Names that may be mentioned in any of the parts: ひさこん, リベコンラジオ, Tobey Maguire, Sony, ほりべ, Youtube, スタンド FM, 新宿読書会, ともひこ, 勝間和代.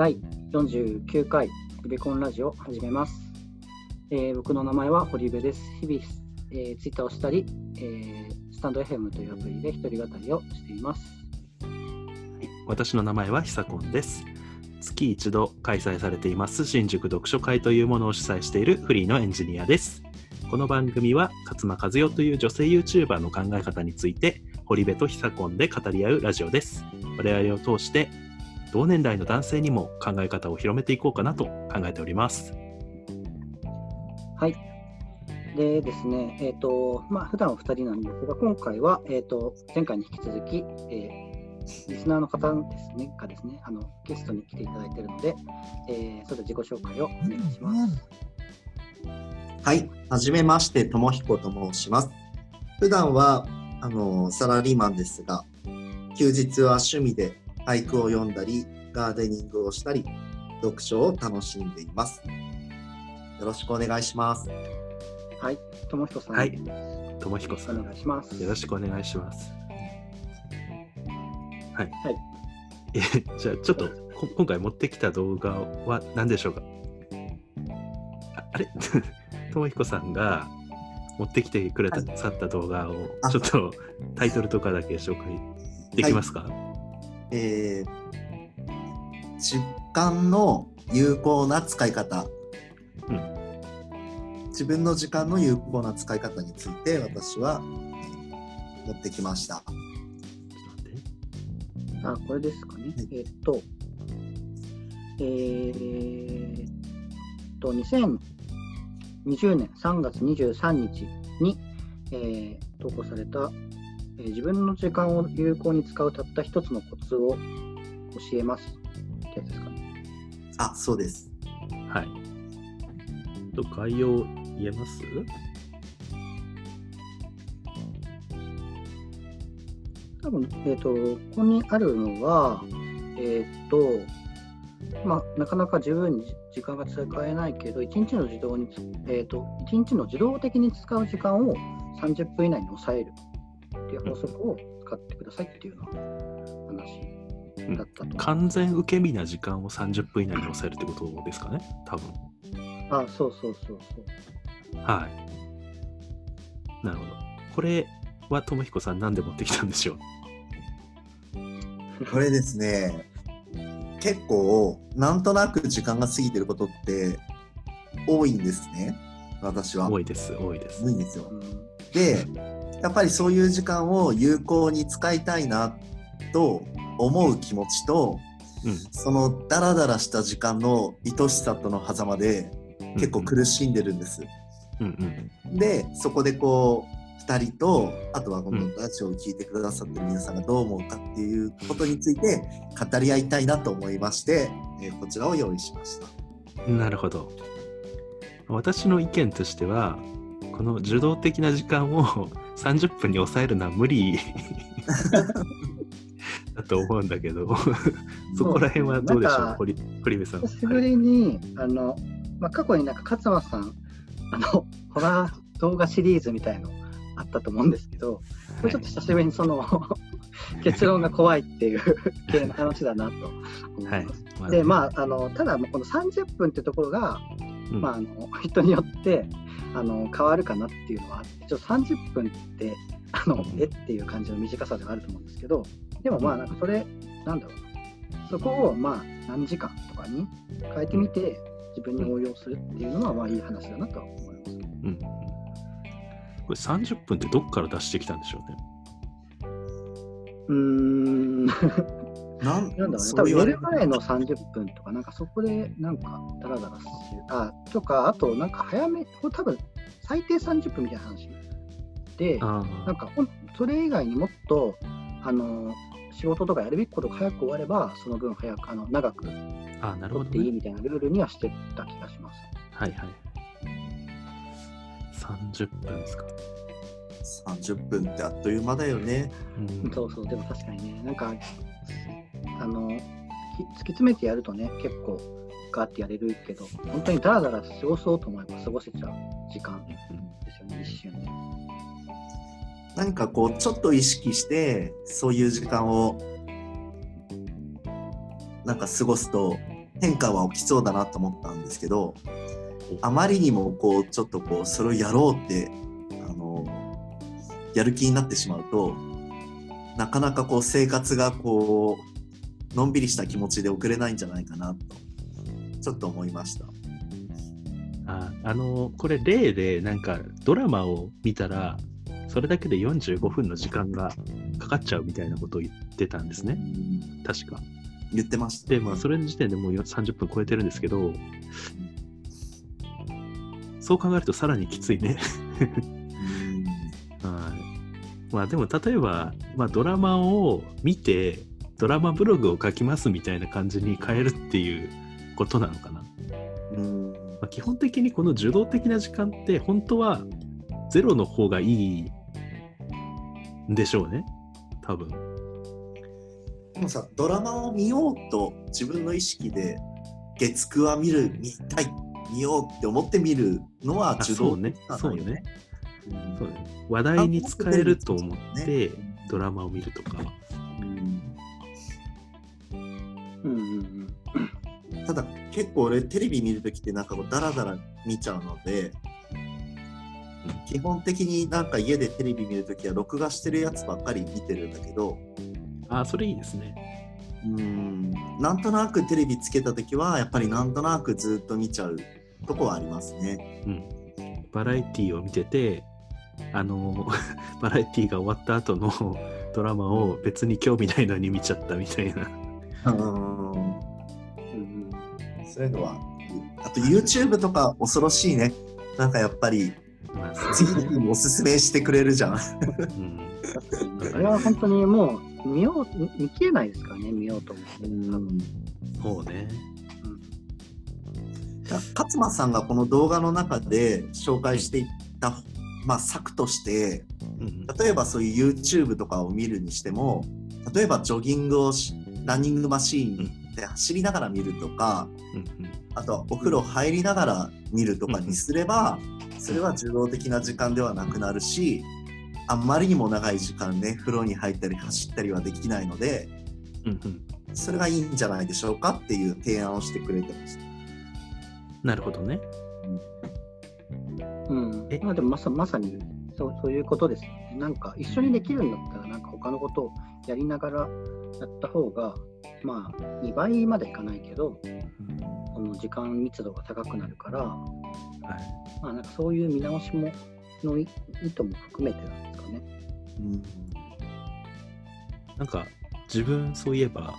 第49回リベコンラジオ始めます。僕の名前は堀部です。日々、ツイッターをしたり、スタンド FM というアプリで一人語りをしています。私の名前はひさこんです。月一度開催されています新宿読書会というものを主催しているフリーのエンジニアです。この番組は勝間和代という女性 YouTuber の考え方について堀部とひさこんで語り合うラジオです。我々を通して同年代の男性にも考え方を広めていこうかなと考えております。はい。でですね、普段は2人なんですが、今回は、前回に引き続き、リスナーの方ですねがですね、ゲストに来ていただいているので、それで自己紹介をお願いします。はい、はじめまして、ともひこと申します。普段はサラリーマンですが、休日は趣味で俳句を読んだり、ガーデニングをしたり、読書を楽しんでいます。よろしくお願いします。はい、ともひこさん。はい、ともひこさん。お願いします。よろしくお願いします。はい。はい、じゃあちょっと今回持ってきた動画は何でしょうか。あれともひこさんが持ってきてくれた、去った動画をちょっとタイトルとかだけ紹介できますか。はい、時間の有効な使い方、自分の時間の有効な使い方について私は持ってきました。あ、これですかね。はい、2020年3月23日に、投稿された、自分の時間を有効に使うたった一つのコツを教えますってやつですかね。あ、そうです。はい。ちょっと概要言えます？多分、ここにあるのは、なかなか十分に時間が使えないけど、1日の自動的に使う時間を30分以内に抑えるっていう法則を使ってくださいっていうような話だったと、完全受け身な時間を30分以内に抑えるってことですかね、多分。あ、そう。はい。なるほど。これはともひこさん何で持ってきたんでしょう。これですね、結構なんとなく時間が過ぎてることって多いんですね。私は多いです。多いんですよ。で、やっぱりそういう時間を有効に使いたいなと思う気持ちと、そのダラダラした時間の愛しさとの狭間で結構苦しんでるんです。で、そこでこう2人と、あとはこのラジオを聞いてくださってる皆さんがどう思うかっていうことについて語り合いたいなと思いまして、こちらを用意しました。なるほど。私の意見としては、この受動的な時間を30分に抑えるのは無理だと思うんだけどそこら辺はどうでしょう、堀部さん。久しぶりに、過去に勝間さんホラー動画シリーズみたいのあったと思うんですけど、ちょっと久しぶりにその、結論が怖いっていう系の話だなと思います。はい、で、ただこの30分ってところが、人によって変わるかなっていうのは、ちょっと30分ってっていう感じの短さではあると思うんですけど、でもそれなんだろうな、そこを何時間とかに変えてみて自分に応用するっていうのはいい話だなとは思いますけど。これ30分ってどっから出してきたんでしょうね。なんだろうね。多分寝る前の30分とか、そこでダラダラするとか、あと早め、多分最低30分みたいな話で、それ以外にもっと仕事とかやるべきことが早く終われば、その分早く長く取っていいみたいなルールにはしてた気がします。はいはい。30分ですか。30分ってあっという間だよね。そう、でも確かにね、突き詰めてやるとね、結構ガーってやれるけど、本当にダラダラ過ごそうと思えば過ごせちゃう時間ですよね、一瞬で。ちょっと意識してそういう時間を過ごすと、変化は起きそうだなと思ったんですけど、あまりにもこうちょっとこうそれをやろうってやる気になってしまうと、なかなかこう生活がこうのんびりした気持ちで送れないんじゃないかなとちょっと思いました。これ例でなんかドラマを見たらそれだけで45分の時間がかかっちゃうみたいなことを言ってたんですね、確か言ってました。で、まあ、それの時点でもう30分超えてるんですけど、そう考えるとさらにきついねまあでも例えば、まあ、ドラマを見てドラマブログを書きますみたいな感じに変えるっていうことなのかな。まあ、基本的にこの受動的な時間って本当はゼロの方がいいんでしょうね、多分。でもさ、ドラマを見ようと自分の意識で月9は見たい、見ようって思って見るのは受動的なのよね。そうね、話題に使えると思ってドラマを見るとか、ただ結構俺テレビ見るときってなんかこうダラダラ見ちゃうので、基本的になんか家でテレビ見るときは録画してるやつばっかり見てるんだけど、それいいですね。なんとなくテレビつけたときはやっぱりなんとなくずっと見ちゃうとこはありますね。バラエティを見ててバラエティが終わった後のドラマを別に興味ないのに見ちゃったみたいな、そういうのは。あと YouTube とか恐ろしいね。なんかやっぱり次におすすめしてくれるじゃんそれは本当にもう見切れないですからね、見ようと思って。そうね。勝間さんがこの動画の中で紹介していった、策として、例えばそういう YouTube とかを見るにしても、例えばジョギングをランニングマシーンで走りながら見るとか、あとはお風呂入りながら見るとかにすれば、それは受動的な時間ではなくなるし、あんまりにも長い時間ね、風呂に入ったり走ったりはできないので、それがいいんじゃないでしょうかっていう提案をしてくれてました。なるほどね。でもまさにそういうことですよね。なんか一緒にできるんだったらなんか他のことをやりながらやった方が2倍までいかないけど、この時間密度が高くなるから、なんかそういう見直しもの意図も含めてなんですかね。なんか自分そういえば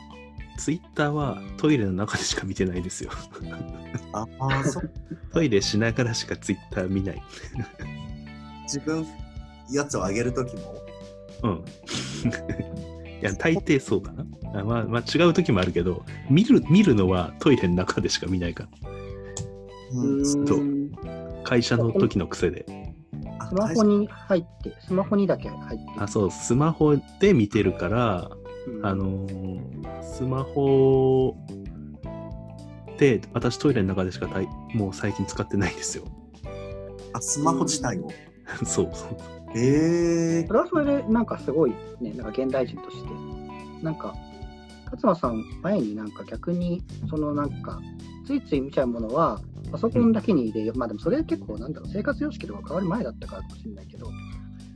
ツイッターはトイレの中でしか見てないですよトイレしながらしかツイッター見ない自分やつをあげるときもいや大抵そうかな。違うときもあるけど、見るのはトイレの中でしか見ないから。ずっと会社の時の癖でスマホにだけ入ってスマホで見てるから、スマホで私トイレの中でしかもう最近使ってないんですよ。スマホ自体をそうそれはそれでなんかすごいね、なんか現代人としてなんか勝間さん前になんか逆にそのなんかついつい見ちゃうものはパソコンだけに入れよう、でもそれは結構なんだろう、生活様式とか変わる前だったからかもしれないけど、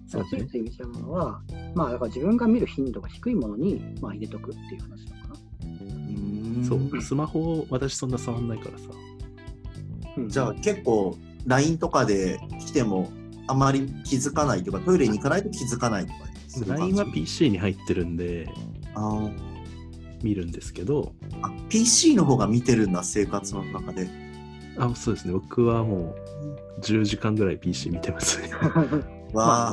ついつい見ちゃうものは、だから自分が見る頻度が低いものに、入れとくっていう話なのかな。そう、スマホを私そんな触んないからさ。じゃあ結構 LINE とかで来てもあまり気づかないとか、トイレに行かないと気づかないとか。LINE は PC に入ってるんで見るんですけど。PC の方が見てるんだ、生活の中で。そうですね、僕はもう10時間ぐらい PC 見てますねお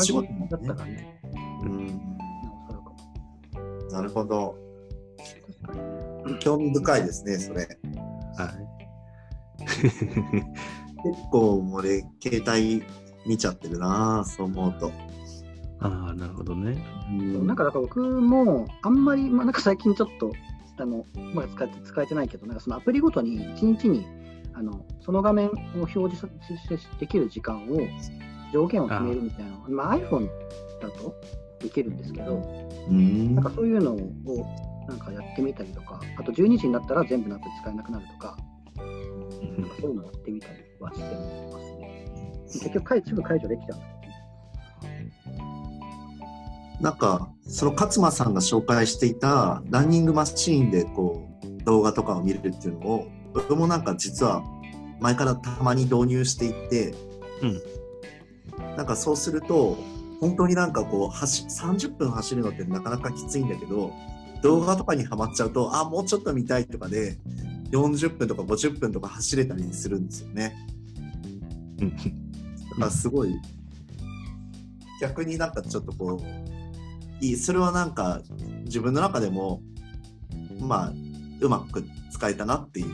仕事だったらね。なるほど。興味深いですね、それ。結構俺携帯見ちゃってるな、そう思うと。なるほどね。なんかだから僕もあんまり、なんか最近ちょっと使えてないけど、なんかそのアプリごとに1日にその画面を表示できる時間を上限を決めるみたいなの、iPhone だとできるんですけど、なんかそういうのをなんかやってみたりとか、あと12時になったら全部なくて使えなくなるとか、なんかそういうのをやってみたりはしてますね。結局すぐ解除できちゃう。なんかその勝間さんが紹介していたランニングマシーンでこう動画とかを見れるっていうのを僕もなんか実は前からたまに導入していって、うん、なんかそうすると本当になんかこう30分走るのってなかなかきついんだけど、動画とかにはまっちゃうと、あ、もうちょっと見たいとかで40分とか50分とか走れたりするんですよね。だからすごい逆になんかちょっとこういい、それはなんか自分の中でもまあうまく使えたなっていう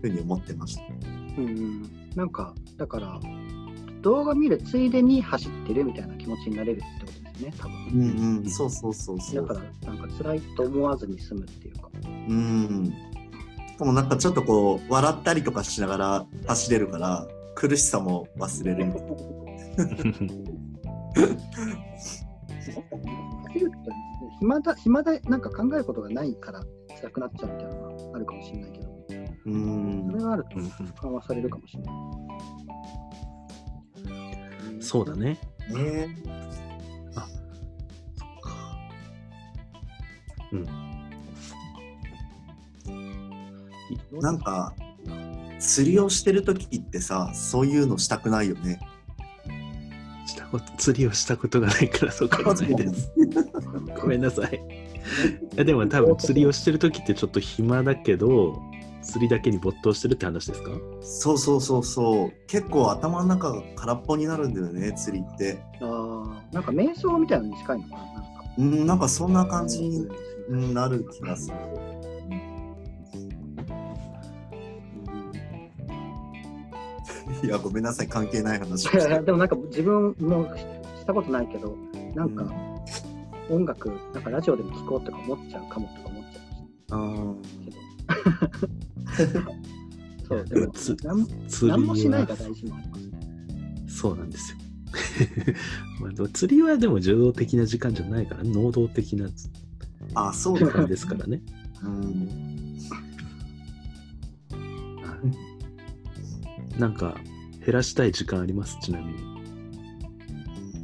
ふうに思ってました。うん、なんかだから動画見るついでに走ってるみたいな気持ちになれるってことですね、多分。うんうん、そうそうそうそう。だからなんか辛いと思わずに済むっていうか。うん。でもなんかちょっとこう笑ったりとかしながら走れるから苦しさも忘れるみたいな。走ると暇でなんか考えることがないから辛くなっちゃうみたいなのがあるかもしれないけど。うん。それがあると緩和されるかもしれない。そうだね。あ、そっか。うん。なんか釣りをしてるときってさ、そういうのしたくないよね。釣りをしたことがないからそうかもないです。ごめんなさい。でも多分釣りをしてるときってちょっと暇だけど。釣りだけに没頭してるって話ですか？そうそうそうそう。結構頭の中が空っぽになるんだよね、釣りって。ああ、なんか瞑想みたいなのに近いのかな。うん、なんかそんな感じになる気がする。いや、ごめんなさい、関係ない話。でもなんか自分もしたことないけど、なんか音楽、なんかラジオでも聴こうとか思っちゃうかもとか思っちゃうけど。そうでも何もしないが大事もありますね。そうなんですよ。まあでも釣りはでも受動的な時間じゃないから能動的な時間ですからね。うん、なんか減らしたい時間あります？ちなみに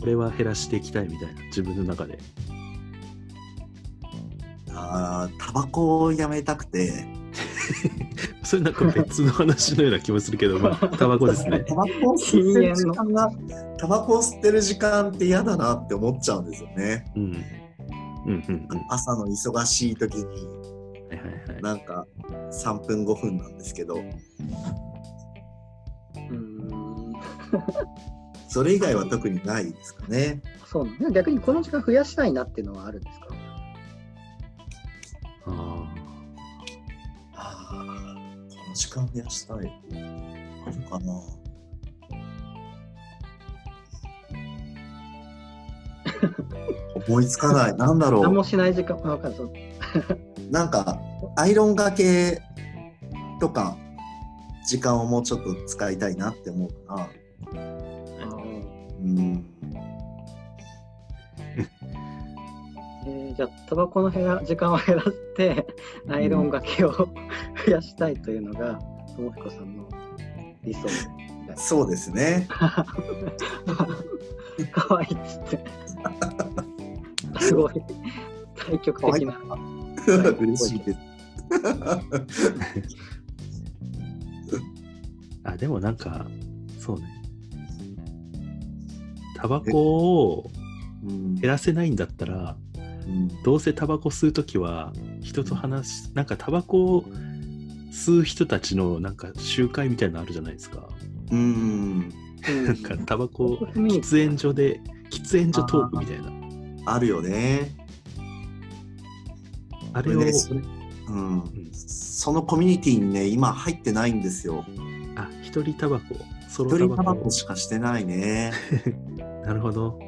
これは減らしていきたいみたいな自分の中で。タバコをやめたくてそれなんか別の話のような気もするけど、まあタバコですね。タバコを吸ってる時間って嫌だなって思っちゃうんですよね。うんうんうんうん、朝の忙しい時に、はいはいはい、なんか3分5分なんですけど、それ以外は特にないですかね。そうね。逆にこの時間増やしたいなっていうのはあるんですか？この時間増やしたいあるかな。思いつかない。なんだろう。何もしない時間は分かるぞ。なんかアイロンがけとか時間をもうちょっと使いたいなって思うかな。うん。じゃあタバコの時間を減らしてアイロンがけを増やしたいというのがともひこさんの理想。そうですね。かわいいっつってすごい対極的な。嬉しいです。あ、でもなんかそうね、タバコを減らせないんだったら、うん、どうせタバコ吸うときは人と話なんかタバコを吸う人たちのなんか集会みたいなのあるじゃないですか。うん。なんかタバコ喫煙所で喫煙所トークみたいな あるよね。あれを、うんうん、そのコミュニティにね今入ってないんですよ。あ、一人タバコ、ソロタバコ、一人タバコしかしてないね。なるほど。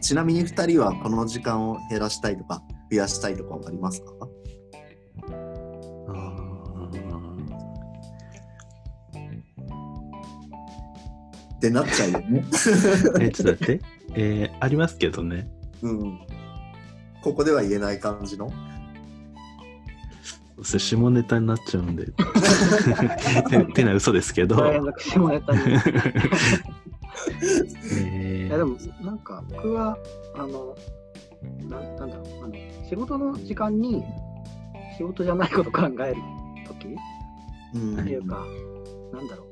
ちなみに2人はこの時間を減らしたいとか増やしたいとかありますか？ってなっちゃうよね。ちょっと待って、ありますけどね。うん。ここでは言えない感じの下ネタになっちゃうんでてな嘘ですけど下ネタにいやでもなんか僕はなんだろう仕事の時間に仕事じゃないこと考える時っていうか、なんだろ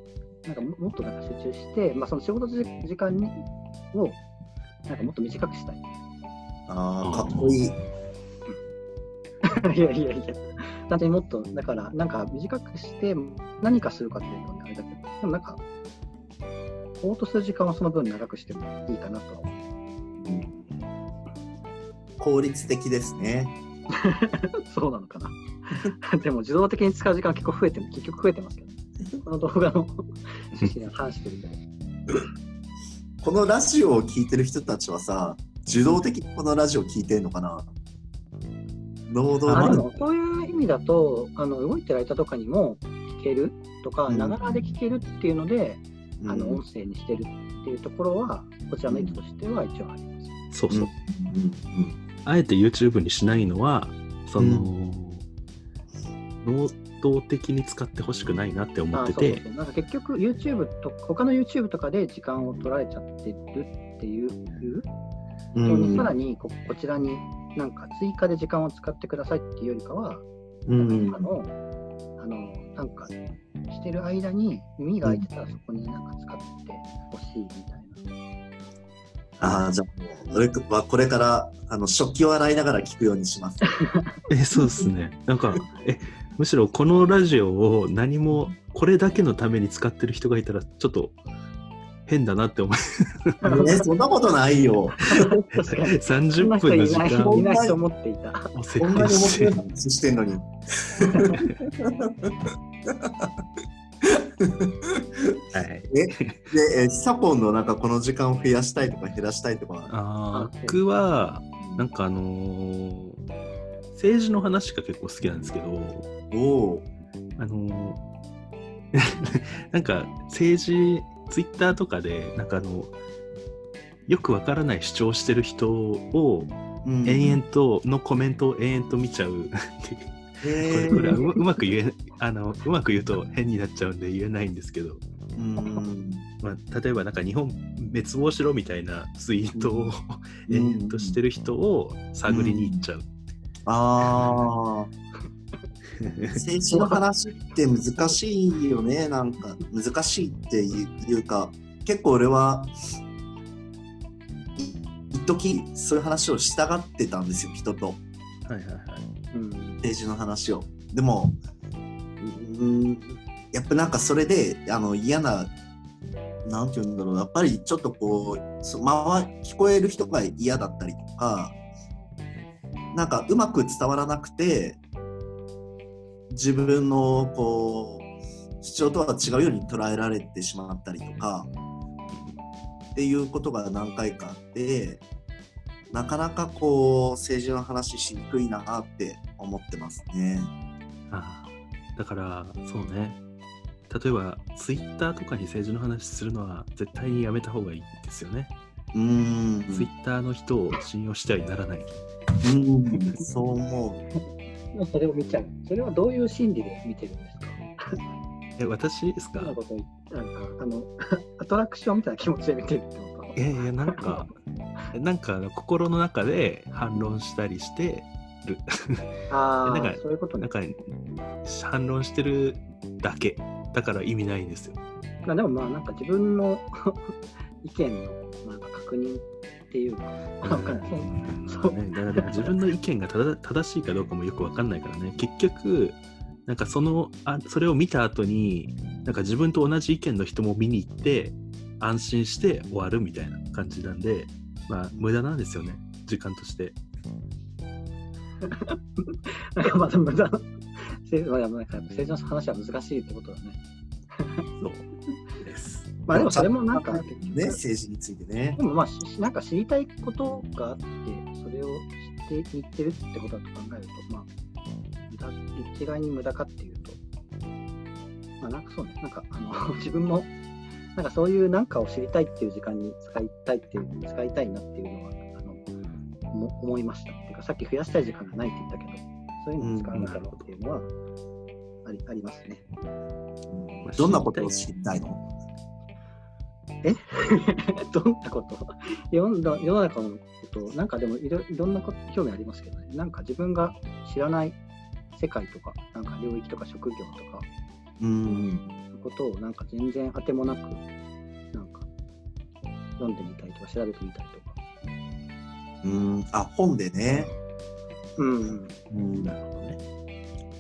う、なんかもっとなんか集中して、まあ、その仕事時間をなんかもっと短くしたい。ああ、かっこいい。いやいやいや、単純にもっと、だから、なんか短くして、何かするかっていうのはあれだけど、でもなんか、ぼーっとする時間をその分長くしてもいいかなとは思う。効率的ですね。そうなのかな。でも自動的に使う時間結構増えても結局増えてますけど、ね、この動画の趣旨に反してるみたいこのラジオを聞いてる人たちはさ、自動的にこのラジオ聞いてんのかな。能動的に。そういう意味だと動いてる間とかにも聞けるとか、ながらで聞けるっていうので、音声にしてるっていうところはこちらの意図としては一応あります。そうそう。あえて YouTube にしないのはその、能動的に使ってほしくないなって思ってて、なんか結局 YouTube と他の YouTube とかで時間を取られちゃってるっていう、さらにこちらになんか追加で時間を使ってくださいっていうよりかは、今のなんかしてる間に耳が開いてたらそこになんか使ってほしいみたいな。ああ、じゃあもう俺はこれから食器を洗いながら聞くようにします。そうですね。なんかむしろこのラジオを何もこれだけのために使ってる人がいたらちょっと変だなって思う。そんなことないよ。30分の時間を設定してるのに。で、サポンのなんかこの時間を増やしたいとか減らしたいとか。僕はなんか政治の話が結構好きなんですけど、なんか政治ツイッターとかでなんかよくわからない主張してる人を延々とのコメントを延々と見ちゃうっていう。これはうまくうまく言うと変になっちゃうんで言えないんですけど、まあ、例えばなんか日本滅亡しろみたいなツイートを延々としてる人を探りに行っちゃう。政治の話って難しいよね。なんか難しいっていうか、結構俺は一時そういう話をしたがってたんですよ、人と。政治の話を。でもやっぱなんかそれで嫌な、なんて言うんだろう、やっぱりちょっとこう聞こえる人が嫌だったりとか、なんかうまく伝わらなくて自分のこう主張とは違うように捉えられてしまったりとかっていうことが何回かあって、なかなかこう政治の話しにくいなって思ってますね。だからそうね、例えばツイッターとかに政治の話するのは絶対にやめた方がいいですよね。ツイッターの人を信用してはいならない。そう思う。もうそれを見ちゃう。それはどういう心理で見てるんですか？私ですか？なんかアトラクションみたいな気持ちで見てるってこと？いやなんか心の中で反論したりしてる。そういうことね。なんか反論してるだけだから意味ないんですよ。でもまあなんか自分の意見のなんか確認っていうか、自分の意見が正しいかどうかもよく分かんないからね。結局なんかそれを見た後になんか自分と同じ意見の人も見に行って安心して終わるみたいな感じなんで、まあ無駄なんですよね、時間として。なんかまだ無駄。政治の話は難しいってことだね。そうです。まあでもそれもなんかね、政治についてね。でもまあなんか知りたいことがあってそれを知っていってるってことだと考えると、まあ一概に無駄かっていうと、まあなんかそうね、なんか自分もなんかそういう何かを知りたいっていう時間に使いたいなっていうのは思いました。てかさっき増やしたい時間がないって言ったけど、そういうのを使うんだろうっていうのはありますね。うん、どんなことを知りたいの？えどんなこと？世の中のことなんかでもいろんなこと興味ありますけどね。なんか自分が知らない世界とか、なんか領域とか職業とか、そういうことをなんか全然当てもなくなんか読んでみたりとか調べてみたりとか。あ、本でね。なるほどね。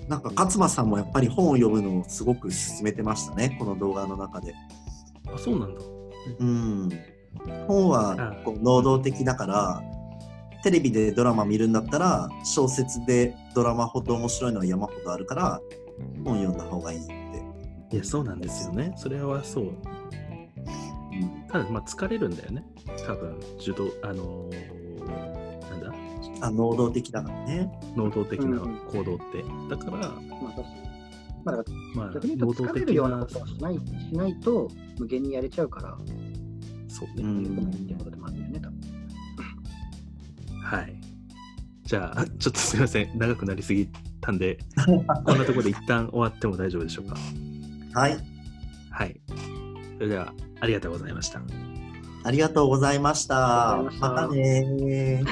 なんか勝間さんもやっぱり本を読むのをすごく勧めてましたね、この動画の中で。あ、そうなんだ。本はこう能動的だから、テレビでドラマ見るんだったら小説でドラマほど面白いのは山ほどあるから本読んだ方がいいって。いや、そうなんですよね。それはそう、ただまあ疲れるんだよね、多分受動なんだ能動的だからね。能動的な行動って、だからまあ逆に言うと疲れるようなことはしないと無限にやれちゃうから。そうね、っていうことでもあるんだよね、多分。はい、じゃあちょっとすいません、長くなりすぎたんでこんなところで一旦終わっても大丈夫でしょうか？はい、はい、それではありがとうございました。ありがとうございました。またね。